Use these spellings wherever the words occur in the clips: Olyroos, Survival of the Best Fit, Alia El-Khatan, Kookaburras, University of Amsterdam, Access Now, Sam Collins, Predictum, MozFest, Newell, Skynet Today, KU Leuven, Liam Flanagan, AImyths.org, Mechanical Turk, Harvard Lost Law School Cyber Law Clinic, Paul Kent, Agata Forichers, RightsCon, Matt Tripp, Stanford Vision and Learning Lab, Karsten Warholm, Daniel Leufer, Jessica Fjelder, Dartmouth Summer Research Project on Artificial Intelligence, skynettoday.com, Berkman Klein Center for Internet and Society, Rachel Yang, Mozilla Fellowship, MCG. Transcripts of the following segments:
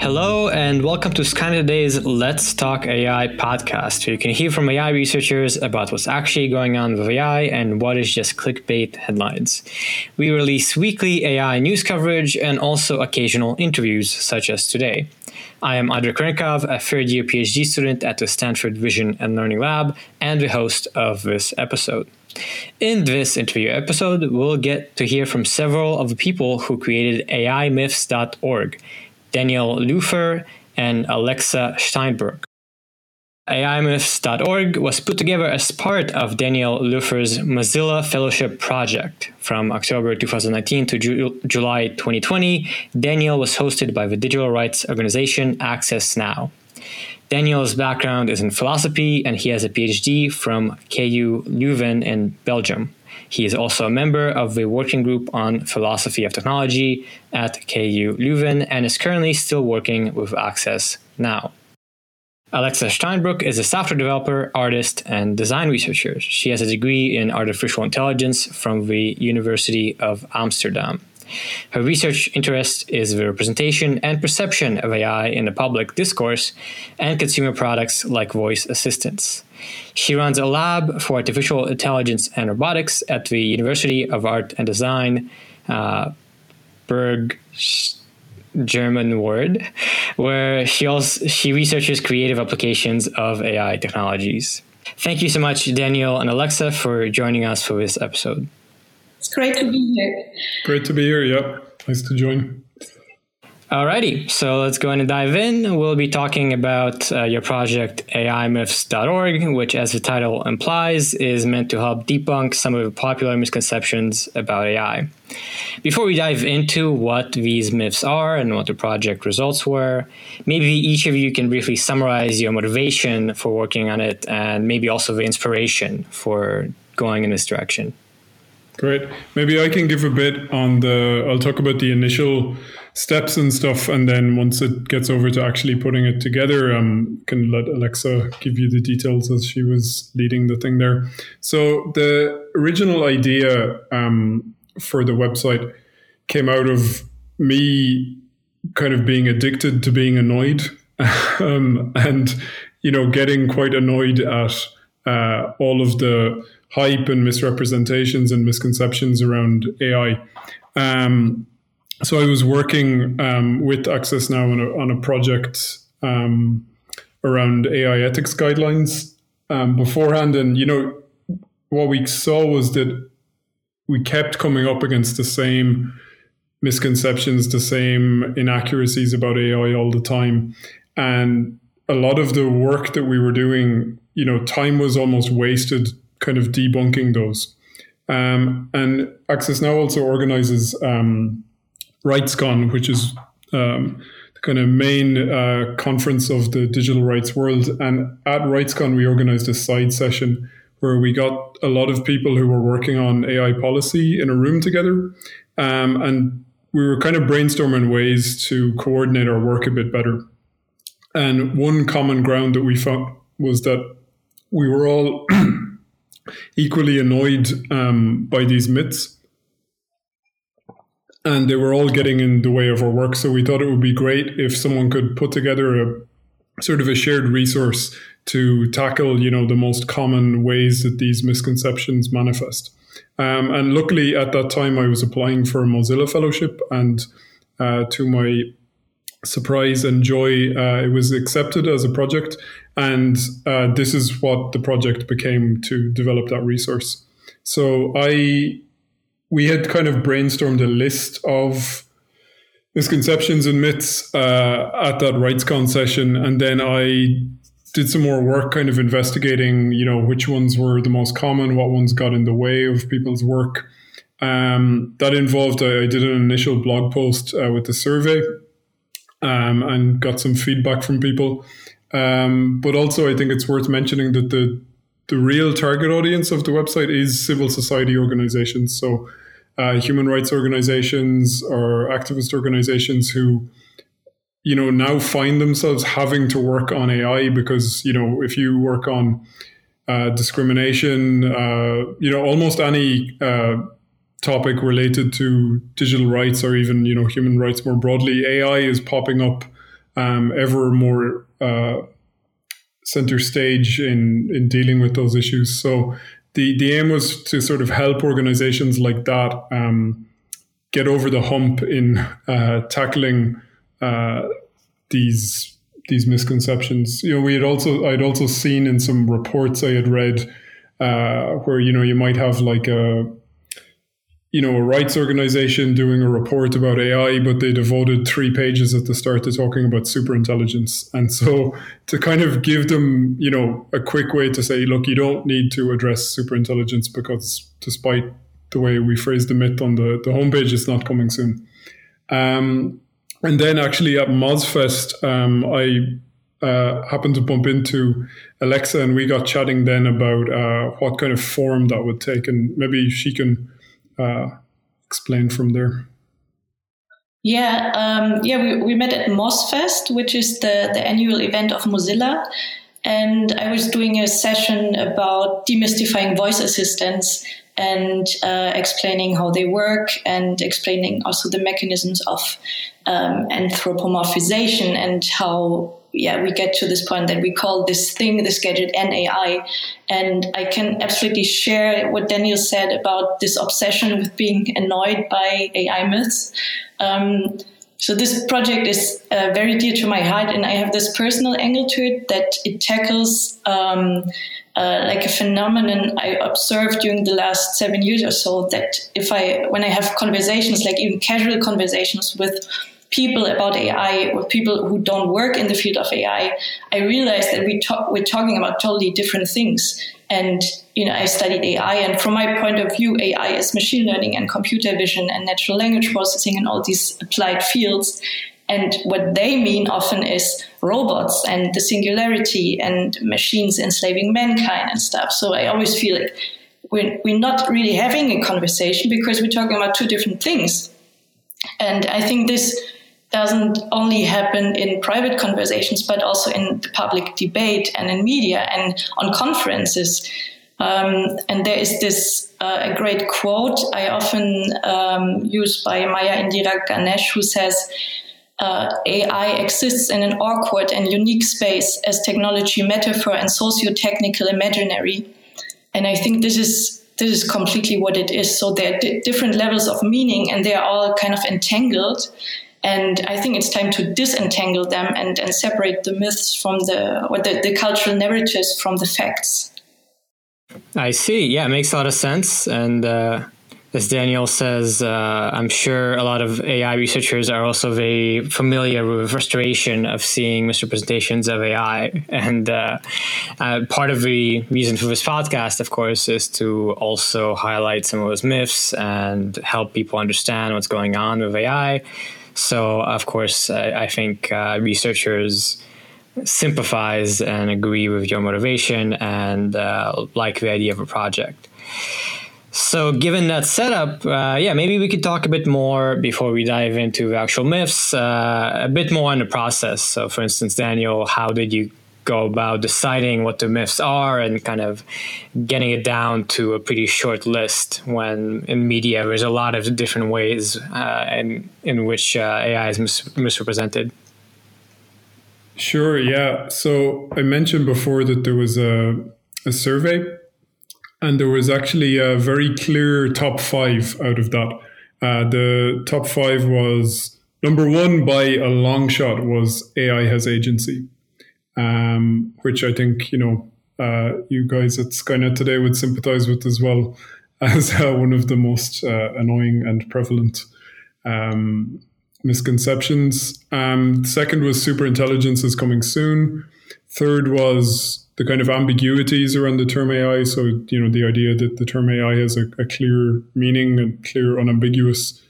Hello and welcome to Skynet Today's Let's Talk AI podcast, where you can hear from AI researchers about what's actually going on with AI and what is just clickbait headlines. We release weekly AI news coverage and also occasional interviews such as today. I am Andrey Krenkov, a third-year PhD student at the Stanford Vision and Learning Lab and the host of this episode. In this interview episode, we'll get to hear from several of the people who created AImyths.org. Daniel Leufer, and Alexa Steinbrück. AImyths.org was put together as part of Daniel Leufer's Mozilla Fellowship project. From October 2019 to July 2020, Daniel was hosted by the digital rights organization Access Now. Daniel's background is in philosophy, and he has a PhD from KU Leuven in Belgium. He is also a member of the working group on philosophy of technology at KU Leuven and is currently still working with Access Now. Alexa Steinbrück is a software developer, artist, and design researcher. She has a degree in artificial intelligence from the University of Amsterdam. Her research interest is the representation and perception of AI in the public discourse and consumer products like voice assistants. She runs a lab for artificial intelligence and robotics at the University of Art and Design, German word, where she researches creative applications of AI technologies. Thank you so much, Daniel and Alexa, for joining us for this episode. It's great to be here. Great to be here, yeah. Nice to join. Alrighty, so let's go and dive in. We'll be talking about your project AImyths.org, which, as the title implies, is meant to help debunk some of the popular misconceptions about AI. Before we dive into what these myths are and what the project results were, maybe each of you can briefly summarize your motivation for working on it and maybe also the inspiration for going in this direction. Great. Maybe I can give a bit on I'll talk about the initial steps and stuff. And then once it gets over to actually putting it together, can let Alexa give you the details as she was leading the thing there. So the original idea for the website came out of me kind of being addicted to being annoyed and, you know, getting quite annoyed at all of the hype and misrepresentations and misconceptions around AI. So I was working with Access Now on a project around AI ethics guidelines beforehand. And, you know, what we saw was that we kept coming up against the same misconceptions, the same inaccuracies about AI all the time. And a lot of the work that we were doing, you know, time was almost wasted kind of debunking those. And Access Now also organizes RightsCon, which is the kind of main conference of the digital rights world. And at RightsCon, we organized a side session where we got a lot of people who were working on AI policy in a room together. And we were kind of brainstorming ways to coordinate our work a bit better. And one common ground that we found was that we were all equally annoyed by these myths, and they were all getting in the way of our work. So we thought it would be great if someone could put together a sort of a shared resource to tackle, you know, the most common ways that these misconceptions manifest. And luckily, at that time, I was applying for a Mozilla Fellowship, and to my surprise and joy, it was accepted as a project. And this is what the project became to develop that resource. So we had kind of brainstormed a list of misconceptions and myths at that RightsCon session. And then I did some more work kind of investigating, you know, which ones were the most common, what ones got in the way of people's work. That involved, I did an initial blog post with the survey and got some feedback from people. But also I think it's worth mentioning that the real target audience of the website is civil society organizations. So human rights organizations or activist organizations who, you know, now find themselves having to work on AI because, you know, if you work on discrimination, you know, almost any topic related to digital rights or even, you know, human rights more broadly, AI is popping up ever more center stage in dealing with those issues. So the aim was to sort of help organizations like that get over the hump in tackling these misconceptions. You know, I'd also seen in some reports I had read where, you know, you might have like a rights organization doing a report about AI, but they devoted 3 pages at the start to talking about superintelligence. And so to kind of give them, you know, a quick way to say, look, you don't need to address superintelligence because despite the way we phrased the myth on the homepage, it's not coming soon. And then actually at MozFest, I happened to bump into Alexa, and we got chatting then about what kind of form that would take. And maybe she can explain from there. Yeah, we met at MozFest, which is the annual event of Mozilla. And I was doing a session about demystifying voice assistants and explaining how they work and explaining also the mechanisms of anthropomorphization and how we get to this point that we call this thing, this gadget, an AI. And I can absolutely share what Daniel said about this obsession with being annoyed by AI myths. So this project is very dear to my heart, and I have this personal angle to it that it tackles like a phenomenon I observed during the last 7 years or so, that when I have conversations, like even casual conversations with people about AI or people who don't work in the field of AI, I realized that we're talking about totally different things. And, you know, I studied AI, and from my point of view, AI is machine learning and computer vision and natural language processing and all these applied fields. And what they mean often is robots and the singularity and machines enslaving mankind and stuff. So I always feel like we're not really having a conversation because we're talking about two different things. And I think this doesn't only happen in private conversations, but also in the public debate and in media and on conferences. And there is this a great quote I often use by Maya Indira Ganesh, who says, AI exists in an awkward and unique space as technology metaphor and socio-technical imaginary. And I think this is completely what it is. So there are different levels of meaning, and they're all kind of entangled. And I think it's time to disentangle them and separate the myths from the cultural narratives from the facts. I see. Yeah, it makes a lot of sense. And as Daniel says, I'm sure a lot of AI researchers are also very familiar with frustration of seeing misrepresentations of AI. And part of the reason for this podcast, of course, is to also highlight some of those myths and help people understand what's going on with AI. So, of course, I think researchers sympathize and agree with your motivation and like the idea of a project. So given that setup, maybe we could talk a bit more before we dive into the actual myths, a bit more on the process. So, for instance, Daniel, how did you go about deciding what the myths are and kind of getting it down to a pretty short list when in media there's a lot of different ways in which AI is misrepresented? Sure, yeah. So I mentioned before that there was a survey. And there was actually a very clear top 5 out of that. The top 5 was, number 1 by a long shot was AI has agency, which I think, you know, you guys at Skynet Today would sympathize with as well as one of the most annoying and prevalent misconceptions. Second was superintelligence is coming soon. Third was the kind of ambiguities around the term AI. So, you know, the idea that the term AI has a clear meaning and clear unambiguous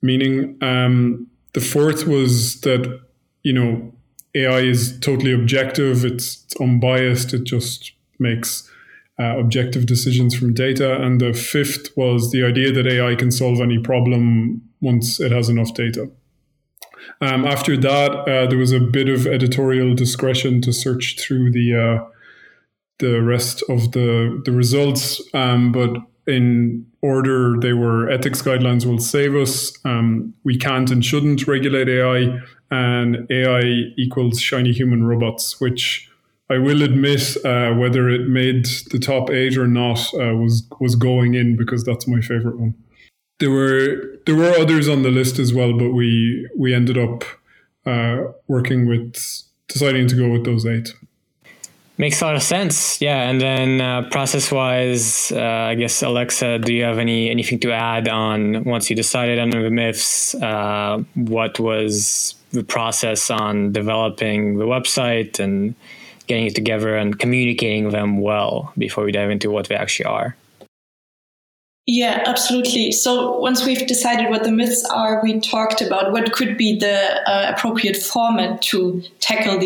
meaning. The fourth was that, you know, AI is totally objective. It's unbiased. It just makes objective decisions from data. And the fifth was the idea that AI can solve any problem once it has enough data. After that, there was a bit of editorial discretion to search through the rest of the results, but in order they were ethics guidelines will save us. We can't and shouldn't regulate AI, and AI equals shiny human robots, which I will admit, whether it made the top 8 or not, was going in, because that's my favorite one. There were others on the list as well, but we ended up deciding to go with those 8. Makes a lot of sense. Yeah. And then process-wise, I guess, Alexa, do you have anything to add on, once you decided on the myths, what was the process on developing the website and getting it together and communicating them well before we dive into what they actually are? Yeah, absolutely. So once we've decided what the myths are, we talked about what could be the appropriate format to tackle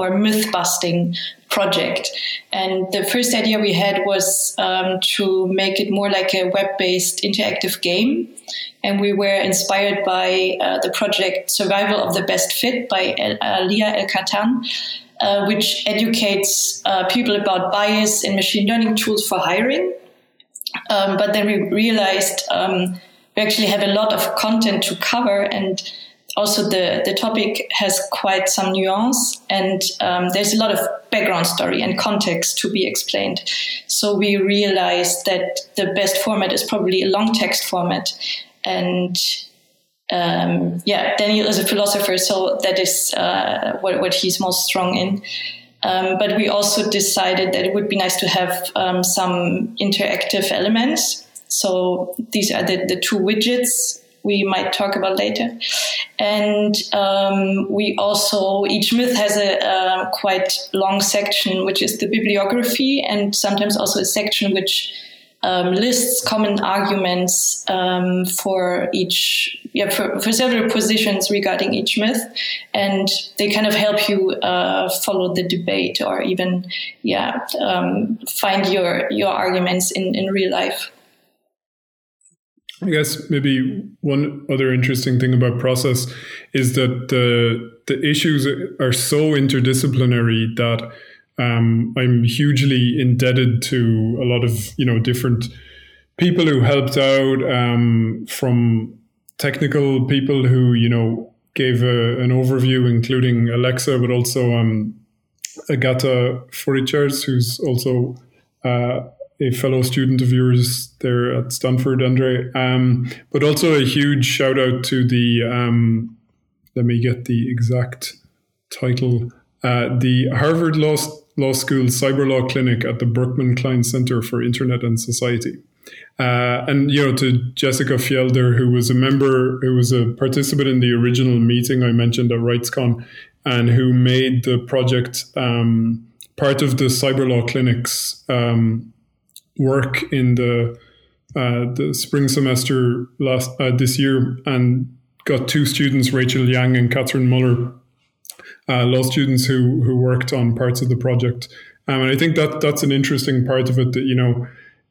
our myth busting project. And the first idea we had was to make it more like a web-based interactive game. And we were inspired by the project Survival of the Best Fit by Alia El-Khatan, which educates people about bias in machine learning tools for hiring. But then we realized we actually have a lot of content to cover, and also the topic has quite some nuance, and there's a lot of background story and context to be explained. So we realized that the best format is probably a long text format. And Daniel is a philosopher, so that is what he's most strong in. But we also decided that it would be nice to have some interactive elements. So these are the two widgets we might talk about later. And we also, each myth has a quite long section, which is the bibliography, and sometimes also a section which lists common arguments for each, for several positions regarding each myth, and they kind of help you follow the debate, or even find your arguments in real life. I guess maybe one other interesting thing about process is that the issues are so interdisciplinary that I'm hugely indebted to a lot of, different people who helped out, from technical people who, gave an overview, including Alexa, but also Agata Forichers, who's also a fellow student of yours there at Stanford, Andrey. But also a huge shout out to the, let me get the exact title, the Harvard Lost Law School Cyber Law Clinic at the Berkman Klein Center for Internet and Society. And to Jessica Fjelder, who was a participant in the original meeting I mentioned at RightsCon, and who made the project part of the Cyber Law Clinic's work in the spring semester this year, and got 2 students, Rachel Yang and Catherine Muller, law students who worked on parts of the project. And I think that's an interesting part of it, that,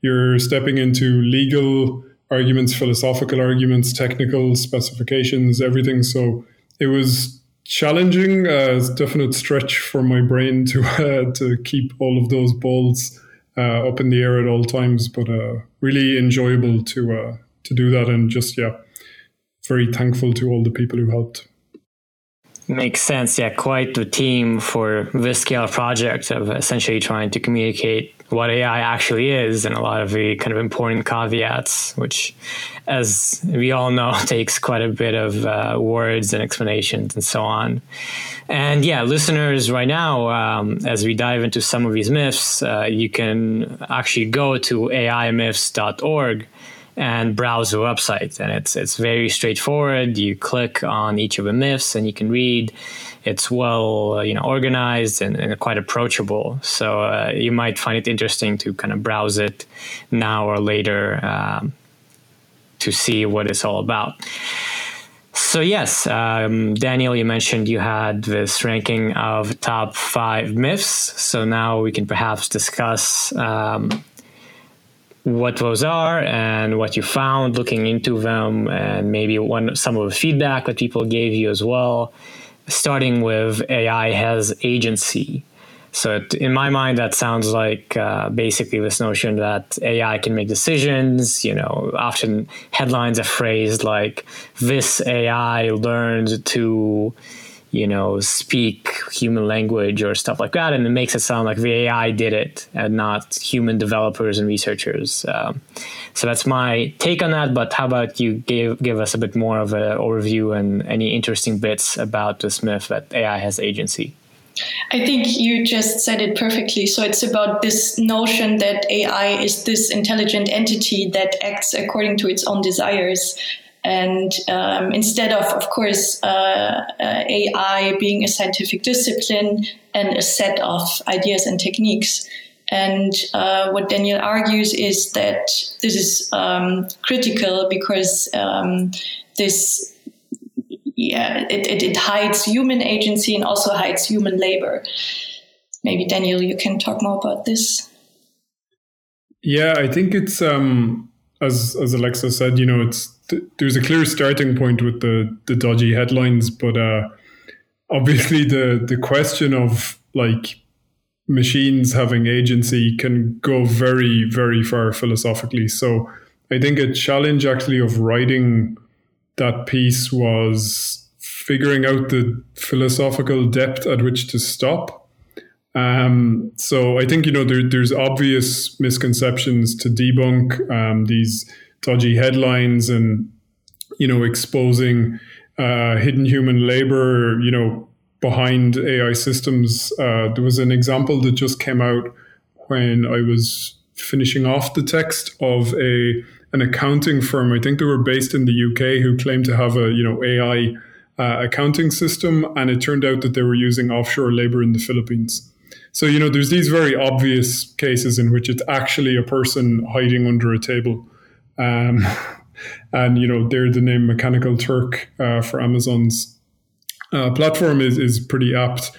you're stepping into legal arguments, philosophical arguments, technical specifications, everything. So it was challenging, a definite stretch for my brain to keep all of those balls up in the air at all times, but really enjoyable to do that, and just, very thankful to all the people who helped. Makes sense. Yeah, quite the team for this scale project of essentially trying to communicate what AI actually is and a lot of the kind of important caveats, which, as we all know, takes quite a bit of words and explanations and so on. And listeners, right now, as we dive into some of these myths, you can actually go to AImyths.org and browse the website. And it's very straightforward. You click on each of the myths and you can read. It's well, organized and quite approachable. So you might find it interesting to kind of browse it now or later to see what it's all about. So yes, Daniel, you mentioned you had this ranking of top 5 myths. So now we can perhaps discuss what those are and what you found looking into them, and maybe some of the feedback that people gave you as well, starting with AI has agency. So in my mind, that sounds like basically this notion that AI can make decisions. You know, often headlines are phrased like, this AI learned to, you know, speak human language or stuff like that. And it makes it sound like the AI did it and not human developers and researchers. So that's my take on that. But how about you give us a bit more of an overview and any interesting bits about this myth that AI has agency? I think you just said it perfectly. So it's about this notion that AI is this intelligent entity that acts according to its own desires. And instead of course, AI being a scientific discipline and a set of ideas and techniques. And what Daniel argues is that this is critical because this it hides human agency and also hides human labor. Maybe, Daniel, you can talk more about this. Yeah, I think it's, as Alexa said, you know, there's a clear starting point with the dodgy headlines, but obviously the question of, like, machines having agency can go very, very far philosophically. So I think a challenge actually of writing that piece was figuring out the philosophical depth at which to stop. So I think, you know, there's obvious misconceptions to debunk, these dodgy headlines and, you know, exposing hidden human labor, you know, behind AI systems. There was an example that just came out when I was finishing off the text of an accounting firm. I think they were based in the UK, who claimed to have a, you know, AI accounting system, and it turned out that they were using offshore labor in the Philippines. So, you know, there's these very obvious cases in which it's actually a person hiding under a table. And, you know, there the name Mechanical Turk for Amazon's platform is pretty apt.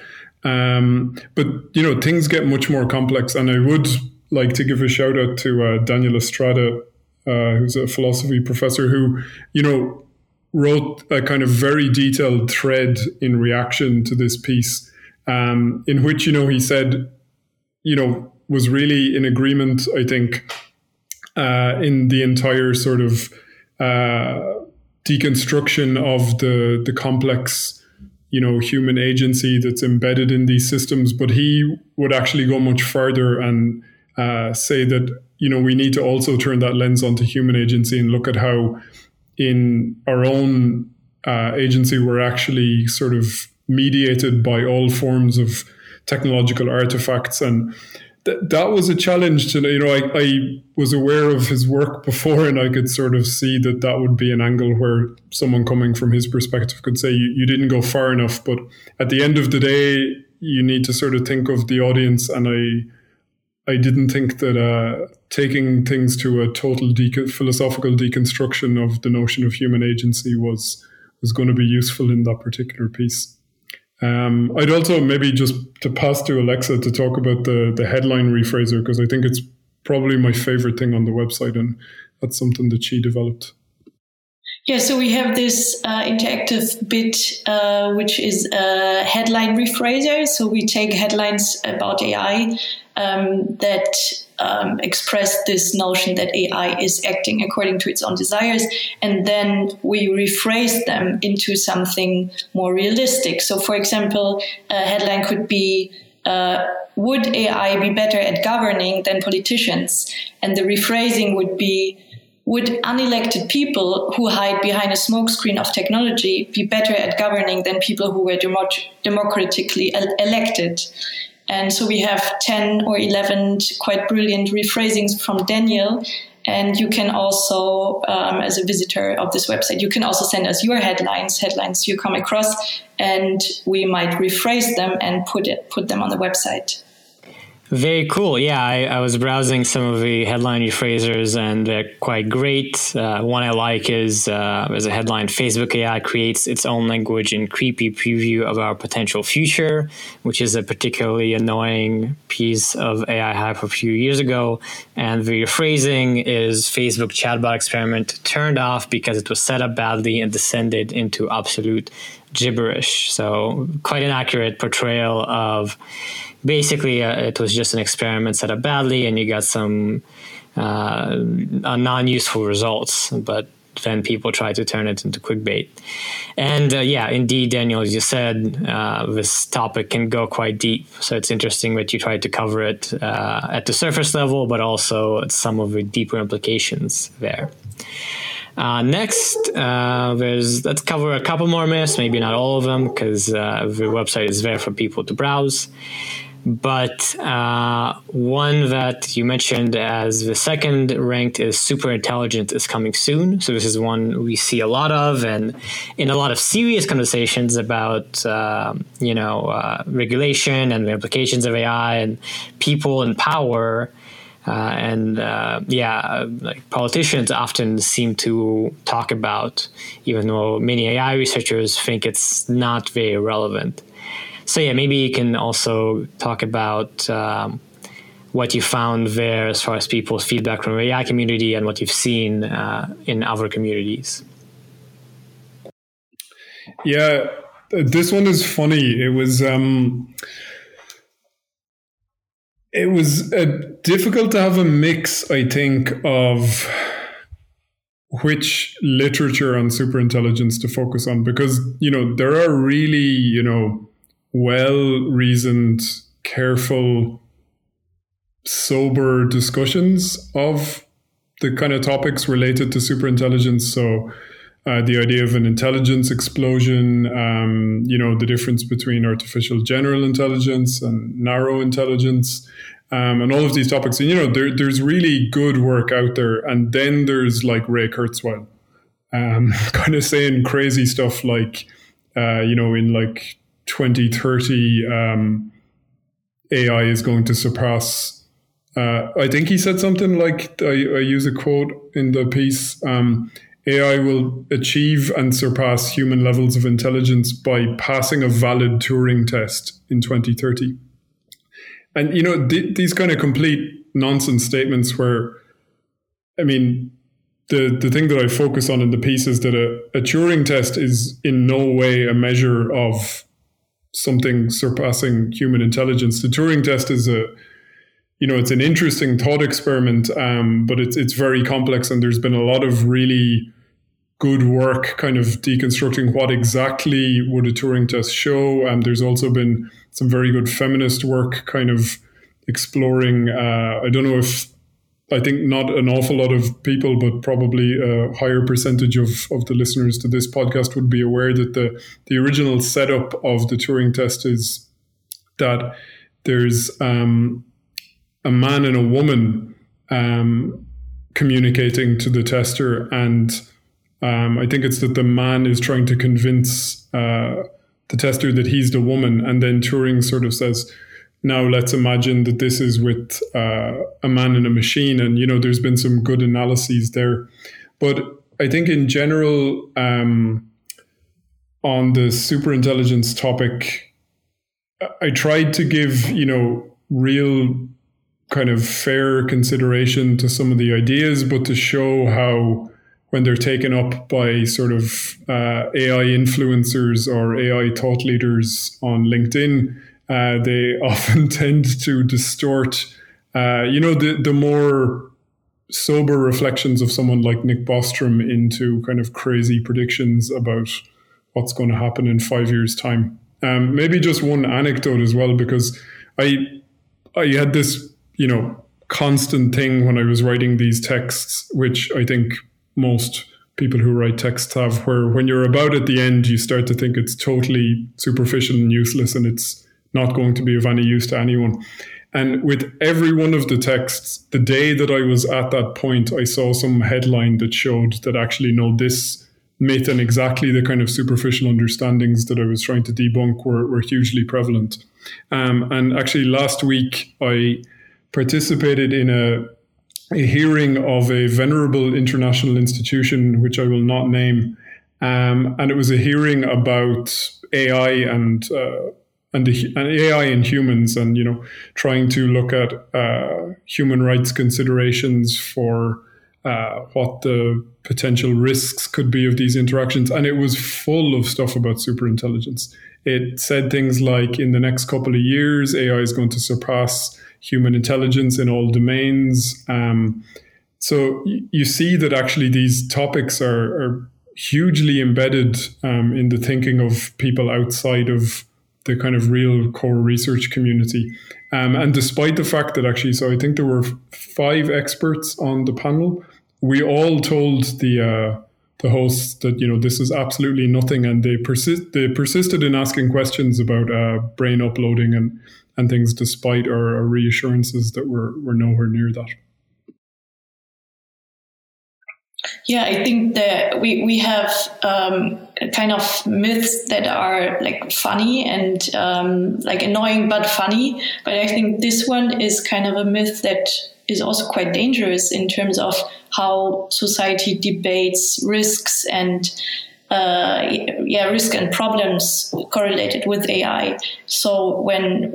But, you know, things get much more complex. And I would like to give a shout out to Daniel Estrada, who's a philosophy professor, who, you know, wrote a kind of very detailed thread in reaction to this piece, in which, you know, he said, you know, was really in agreement, I think, in the entire sort of deconstruction of the complex, you know, human agency that's embedded in these systems. But he would actually go much further and say that, you know, we need to also turn that lens onto human agency and look at how in our own agency, we're actually sort of mediated by all forms of technological artifacts. And that was a challenge to, you know, I was aware of his work before, and I could sort of see that would be an angle where someone coming from his perspective could say, you didn't go far enough. But at the end of the day, you need to sort of think of the audience. And I didn't think that taking things to a total philosophical deconstruction of the notion of human agency was going to be useful in that particular piece. I'd also maybe just to pass to Alexa to talk about the headline rephraser, because I think it's probably my favorite thing on the website, and that's something that she developed. Yeah, so we have this interactive bit, which is a headline rephraser. So we take headlines about AI that express this notion that AI is acting according to its own desires. And then we rephrase them into something more realistic. So, for example, a headline could be, would AI be better at governing than politicians? And the rephrasing would be, would unelected people who hide behind a smokescreen of technology be better at governing than people who were democratically elected? And so we have 10 or 11 quite brilliant rephrasings from Daniel. And you can also, as a visitor of this website, you can also send us your headlines you come across, and we might rephrase them and put them on the website. Very cool. Yeah, I was browsing some of the headline rephrasers, and they're quite great. One I like is there's a headline, Facebook AI creates its own language in creepy preview of our potential future, which is a particularly annoying piece of AI hype a few years ago. And the rephrasing is Facebook chatbot experiment turned off because it was set up badly and descended into absolute gibberish. So quite an accurate portrayal of basically it was just an experiment set up badly and you got some non-useful results, but then people try to turn it into clickbait. And yeah, indeed, Daniel, as you said, this topic can go quite deep. So it's interesting that you tried to cover it at the surface level, but also at some of the deeper implications there. Next, let's cover a couple more myths, maybe not all of them, because the website is there for people to browse. But one that you mentioned as the second ranked is super intelligent is coming soon. So this is one we see a lot of, and in a lot of serious conversations about, regulation and the implications of AI and people in power. Like politicians often seem to talk about, even though many AI researchers think it's not very relevant. So yeah, maybe you can also talk about what you found there as far as people's feedback from the AI community and what you've seen in other communities. Yeah, this one is funny. It was difficult to have a mix, I think, of which literature on superintelligence to focus on, because, there are really, well-reasoned, careful, sober discussions of the kind of topics related to superintelligence. So the idea of an intelligence explosion, the difference between artificial general intelligence and narrow intelligence, and all of these topics. And, there's really good work out there. And then there's like Ray Kurzweil kind of saying crazy stuff like, in like 2030, AI is going to surpass. I think he said something like, I use a quote in the piece, AI will achieve and surpass human levels of intelligence by passing a valid Turing test in 2030. And, these kind of complete nonsense statements where, I mean, the thing that I focus on in the piece is that a Turing test is in no way a measure of something surpassing human intelligence. The Turing test is it's an interesting thought experiment, but it's very complex, and there's been a lot of really good work kind of deconstructing what exactly would a Turing test show. There's also been some very good feminist work kind of exploring, I think not an awful lot of people, but probably a higher percentage of the listeners to this podcast would be aware that the original setup of the Turing test is that there's a man and a woman communicating to the tester. And I think it's that the man is trying to convince the tester that he's the woman. And then Turing sort of says, now let's imagine that this is with a man and a machine. And, there's been some good analyses there. But I think in general, on the superintelligence topic, I tried to give, real kind of fair consideration to some of the ideas, but to show how when they're taken up by sort of AI influencers or AI thought leaders on LinkedIn, they often tend to distort, the more sober reflections of someone like Nick Bostrom into kind of crazy predictions about what's going to happen in 5 years' time. Maybe just one anecdote as well, because I had this, constant thing when I was writing these texts, which I think most people who write texts have, where when you're about at the end, you start to think it's totally superficial and useless, and it's not going to be of any use to anyone. And with every one of the texts, the day that I was at that point, I saw some headline that showed that actually, this myth and exactly the kind of superficial understandings that I was trying to debunk were hugely prevalent. And actually last week, I participated in a hearing of a venerable international institution, which I will not name. And it was a hearing about AI and AI and humans and, trying to look at human rights considerations for what the potential risks could be of these interactions. And it was full of stuff about superintelligence. It said things like, in the next couple of years, AI is going to surpass human intelligence in all domains. So you see that actually these topics are hugely embedded in the thinking of people outside of the kind of real core research community. And despite the fact that actually, so I think there were five experts on the panel, we all told the hosts that, you know, this is absolutely nothing. And they persisted in asking questions about brain uploading and things, despite our reassurances that we're nowhere near that. Yeah, I think that we have kind of myths that are like funny and like annoying but funny. But I think this one is kind of a myth that is also quite dangerous in terms of how society debates risks and risk and problems correlated with AI. So when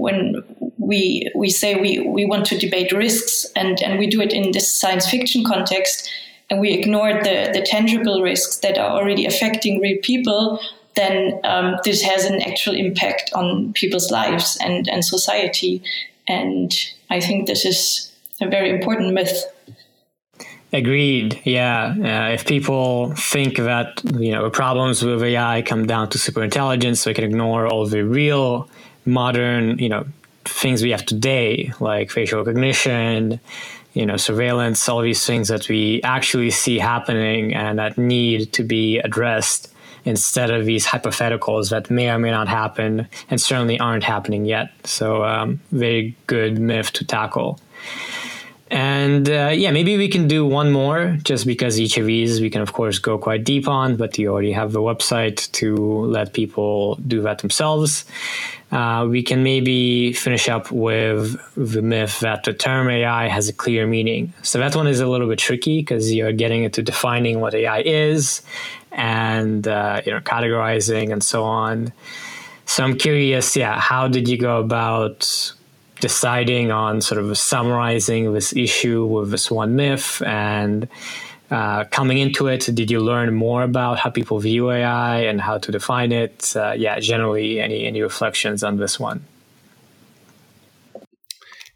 we say we want to debate risks and we do it in this science fiction context, and we ignore the tangible risks that are already affecting real people, then this has an actual impact on people's lives and society. And I think this is a very important myth. Agreed. Yeah. If people think that, you know, problems with AI come down to superintelligence, so we can ignore all the real modern, you know, things we have today, like facial recognition, you know, surveillance, all these things that we actually see happening and that need to be addressed, instead of these hypotheticals that may or may not happen and certainly aren't happening yet. So very good myth to tackle. And maybe we can do one more, just because each of these we can, of course, go quite deep on, but you already have the website to let people do that themselves. We can maybe finish up with the myth that the term AI has a clear meaning. So that one is a little bit tricky because you're getting into defining what AI is and categorizing and so on. So I'm curious, how did you go about deciding on sort of summarizing this issue with this one myth? And coming into it, did you learn more about how people view AI and how to define it? Generally, any reflections on this one?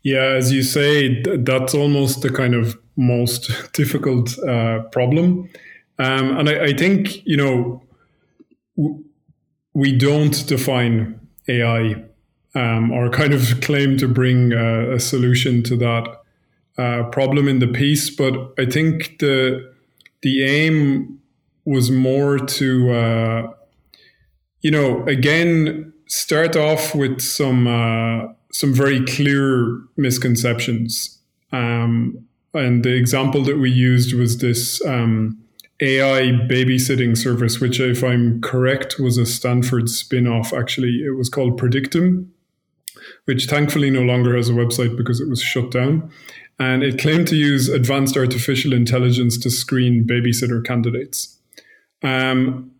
Yeah, as you say, that's almost the kind of most difficult problem. And I think, you know, we don't define AI or kind of claim to bring a solution to that problem in the piece, but I think the aim was more to, again, start off with some very clear misconceptions. And the example that we used was this AI babysitting service, which, if I'm correct, was a Stanford spin-off, actually. It was called Predictum, which thankfully no longer has a website because it was shut down. And it claimed to use advanced artificial intelligence to screen babysitter candidates. And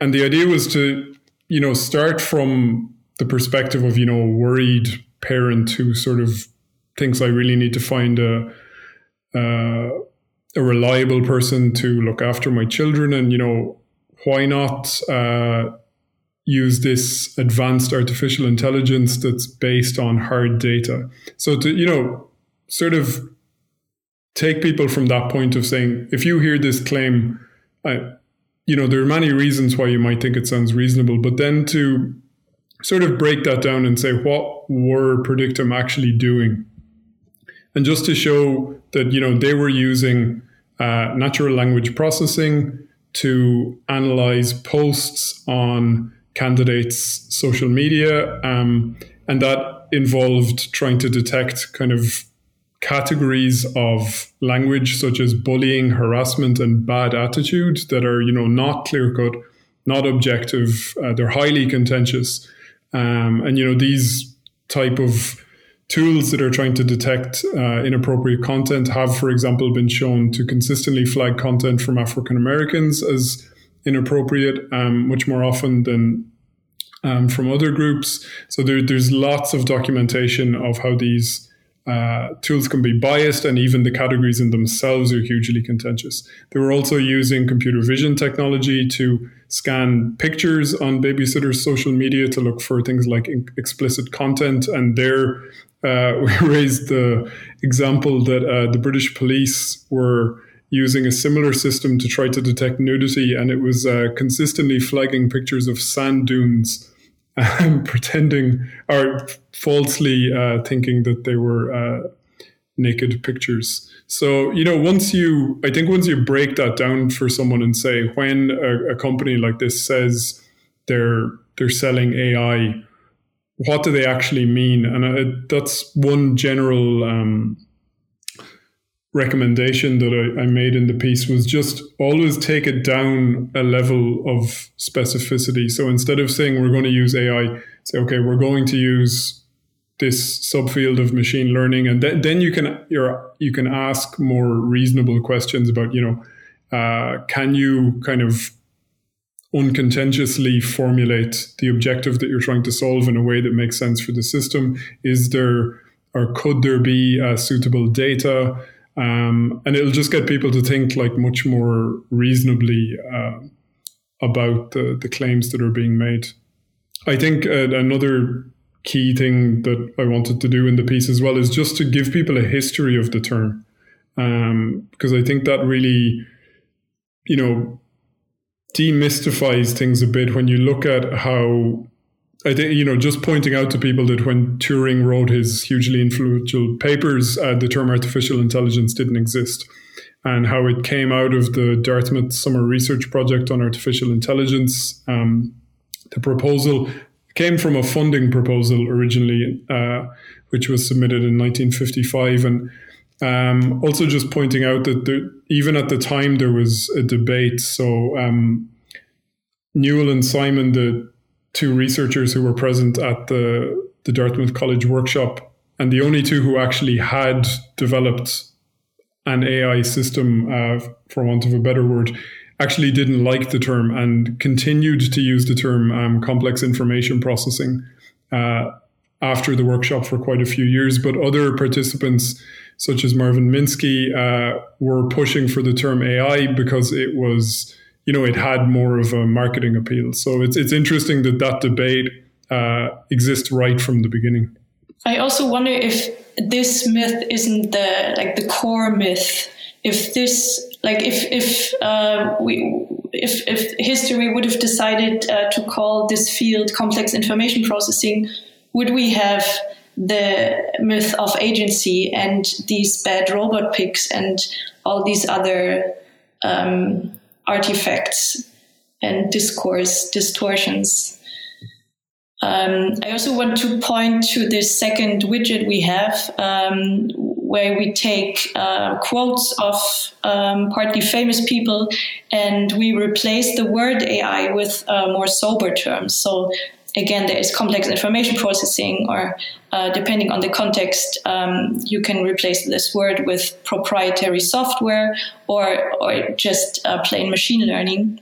the idea was to, you know, start from the perspective of, you know, a worried parent who sort of thinks, I really need to find a reliable person to look after my children. And, you know, why not use this advanced artificial intelligence that's based on hard data? So to, you know, sort of take people from that point of saying, if you hear this claim, there are many reasons why you might think it sounds reasonable, but then to sort of break that down and say, what were Predictum actually doing? And just to show that, you know, they were using natural language processing to analyze posts on candidates' social media, and that involved trying to detect kind of categories of language such as bullying, harassment, and bad attitude that are, you know, not clear-cut, not objective. They're highly contentious. And, you know, these type of tools that are trying to detect inappropriate content have, for example, been shown to consistently flag content from African Americans as inappropriate, much more often than from other groups. So there's lots of documentation of how these Tools can be biased, and even the categories in themselves are hugely contentious. They were also using computer vision technology to scan pictures on babysitters' social media to look for things like explicit content. And there we raised the example that the British police were using a similar system to try to detect nudity, and it was consistently flagging pictures of sand dunes, pretending or falsely thinking that they were naked pictures. So, you know, once you break that down for someone and say, when a company like this says they're selling AI, what do they actually mean? And that's one general recommendation that I made in the piece, was just always take it down a level of specificity. So instead of saying we're going to use AI, say, okay, we're going to use this subfield of machine learning. And then you can ask more reasonable questions about, you know, can you kind of uncontentiously formulate the objective that you're trying to solve in a way that makes sense for the system? Is there, or could there be suitable data? And it'll just get people to think like much more reasonably about the claims that are being made. I think another key thing that I wanted to do in the piece as well is just to give people a history of the term, because I think that really, you know, demystifies things a bit when you look at how, I think, you know, just pointing out to people that when Turing wrote his hugely influential papers, the term artificial intelligence didn't exist, and how it came out of the Dartmouth Summer Research Project on Artificial Intelligence. The proposal came from a funding proposal originally, which was submitted in 1955. And also just pointing out that even at the time there was a debate. So Newell and Simon, the two researchers who were present at the Dartmouth College workshop, and the only two who actually had developed an AI system, for want of a better word, actually didn't like the term and continued to use the term complex information processing after the workshop for quite a few years. But other participants, such as Marvin Minsky, were pushing for the term AI because it was, you know, it had more of a marketing appeal. So it's interesting that debate exists right from the beginning. I also wonder if this myth isn't the core myth. If this, if history would have decided to call this field complex information processing, would we have the myth of agency and these bad robot pigs and all these other artifacts and discourse distortions? I also want to point to this second widget we have, where we take quotes of partly famous people and we replace the word AI with more sober terms. So again, there is complex information processing, or depending on the context, you can replace this word with proprietary software or just plain machine learning.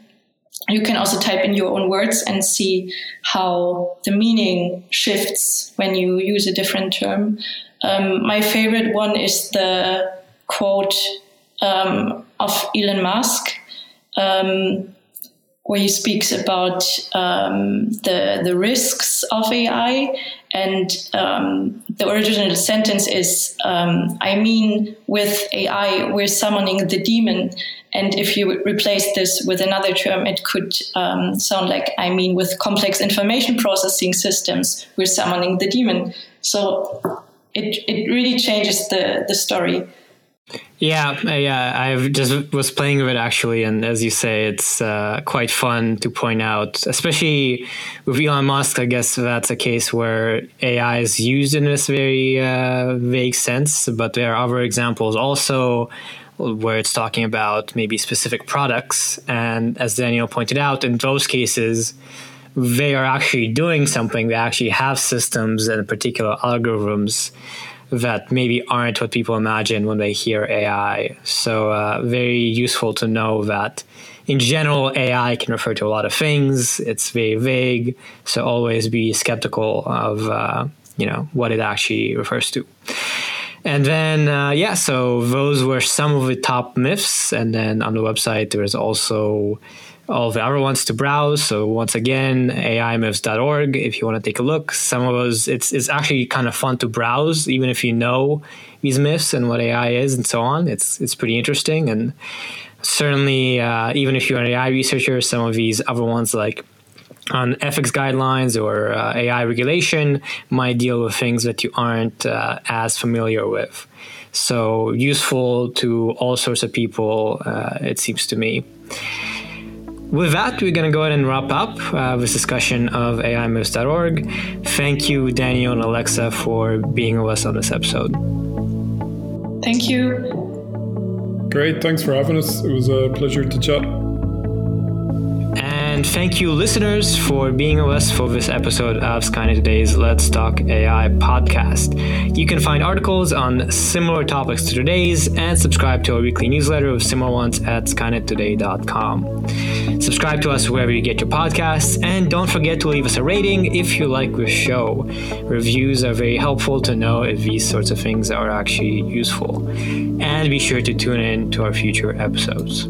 You can also type in your own words and see how the meaning shifts when you use a different term. My favorite one is the quote of Elon Musk, where he speaks about the risks of AI. And the original sentence is, I mean, with AI, we're summoning the demon. And if you replace this with another term, it could sound like, I mean, with complex information processing systems, we're summoning the demon. So it really changes the story. Yeah, I just was playing with it actually, and as you say, it's quite fun to point out, especially with Elon Musk. I guess that's a case where AI is used in this very vague sense, but there are other examples also where it's talking about maybe specific products, and as Daniel pointed out, in those cases, they are actually doing something. They actually have systems and particular algorithms that maybe aren't what people imagine when they hear AI. So very useful to know that in general, AI can refer to a lot of things. It's very vague. So always be skeptical of, what it actually refers to. And then, so those were some of the top myths. And then on the website, there is also all the other ones to browse. So once again, AImyths.org, if you want to take a look. Some of those, it's actually kind of fun to browse, even if you know these myths and what AI is and so on. It's pretty interesting. And certainly, even if you're an AI researcher, some of these other ones like on ethics guidelines or AI regulation might deal with things that you aren't as familiar with. So useful to all sorts of people, it seems to me. With that, we're going to go ahead and wrap up this discussion of AImyths.org. Thank you, Daniel and Alexa, for being with us on this episode. Thank you. Great. Thanks for having us. It was a pleasure to chat. And thank you, listeners, for being with us for this episode of Skynet Today's Let's Talk AI podcast. You can find articles on similar topics to today's and subscribe to our weekly newsletter of similar ones at skynettoday.com. Subscribe to us wherever you get your podcasts, and don't forget to leave us a rating if you like the show. Reviews are very helpful to know if these sorts of things are actually useful. And be sure to tune in to our future episodes.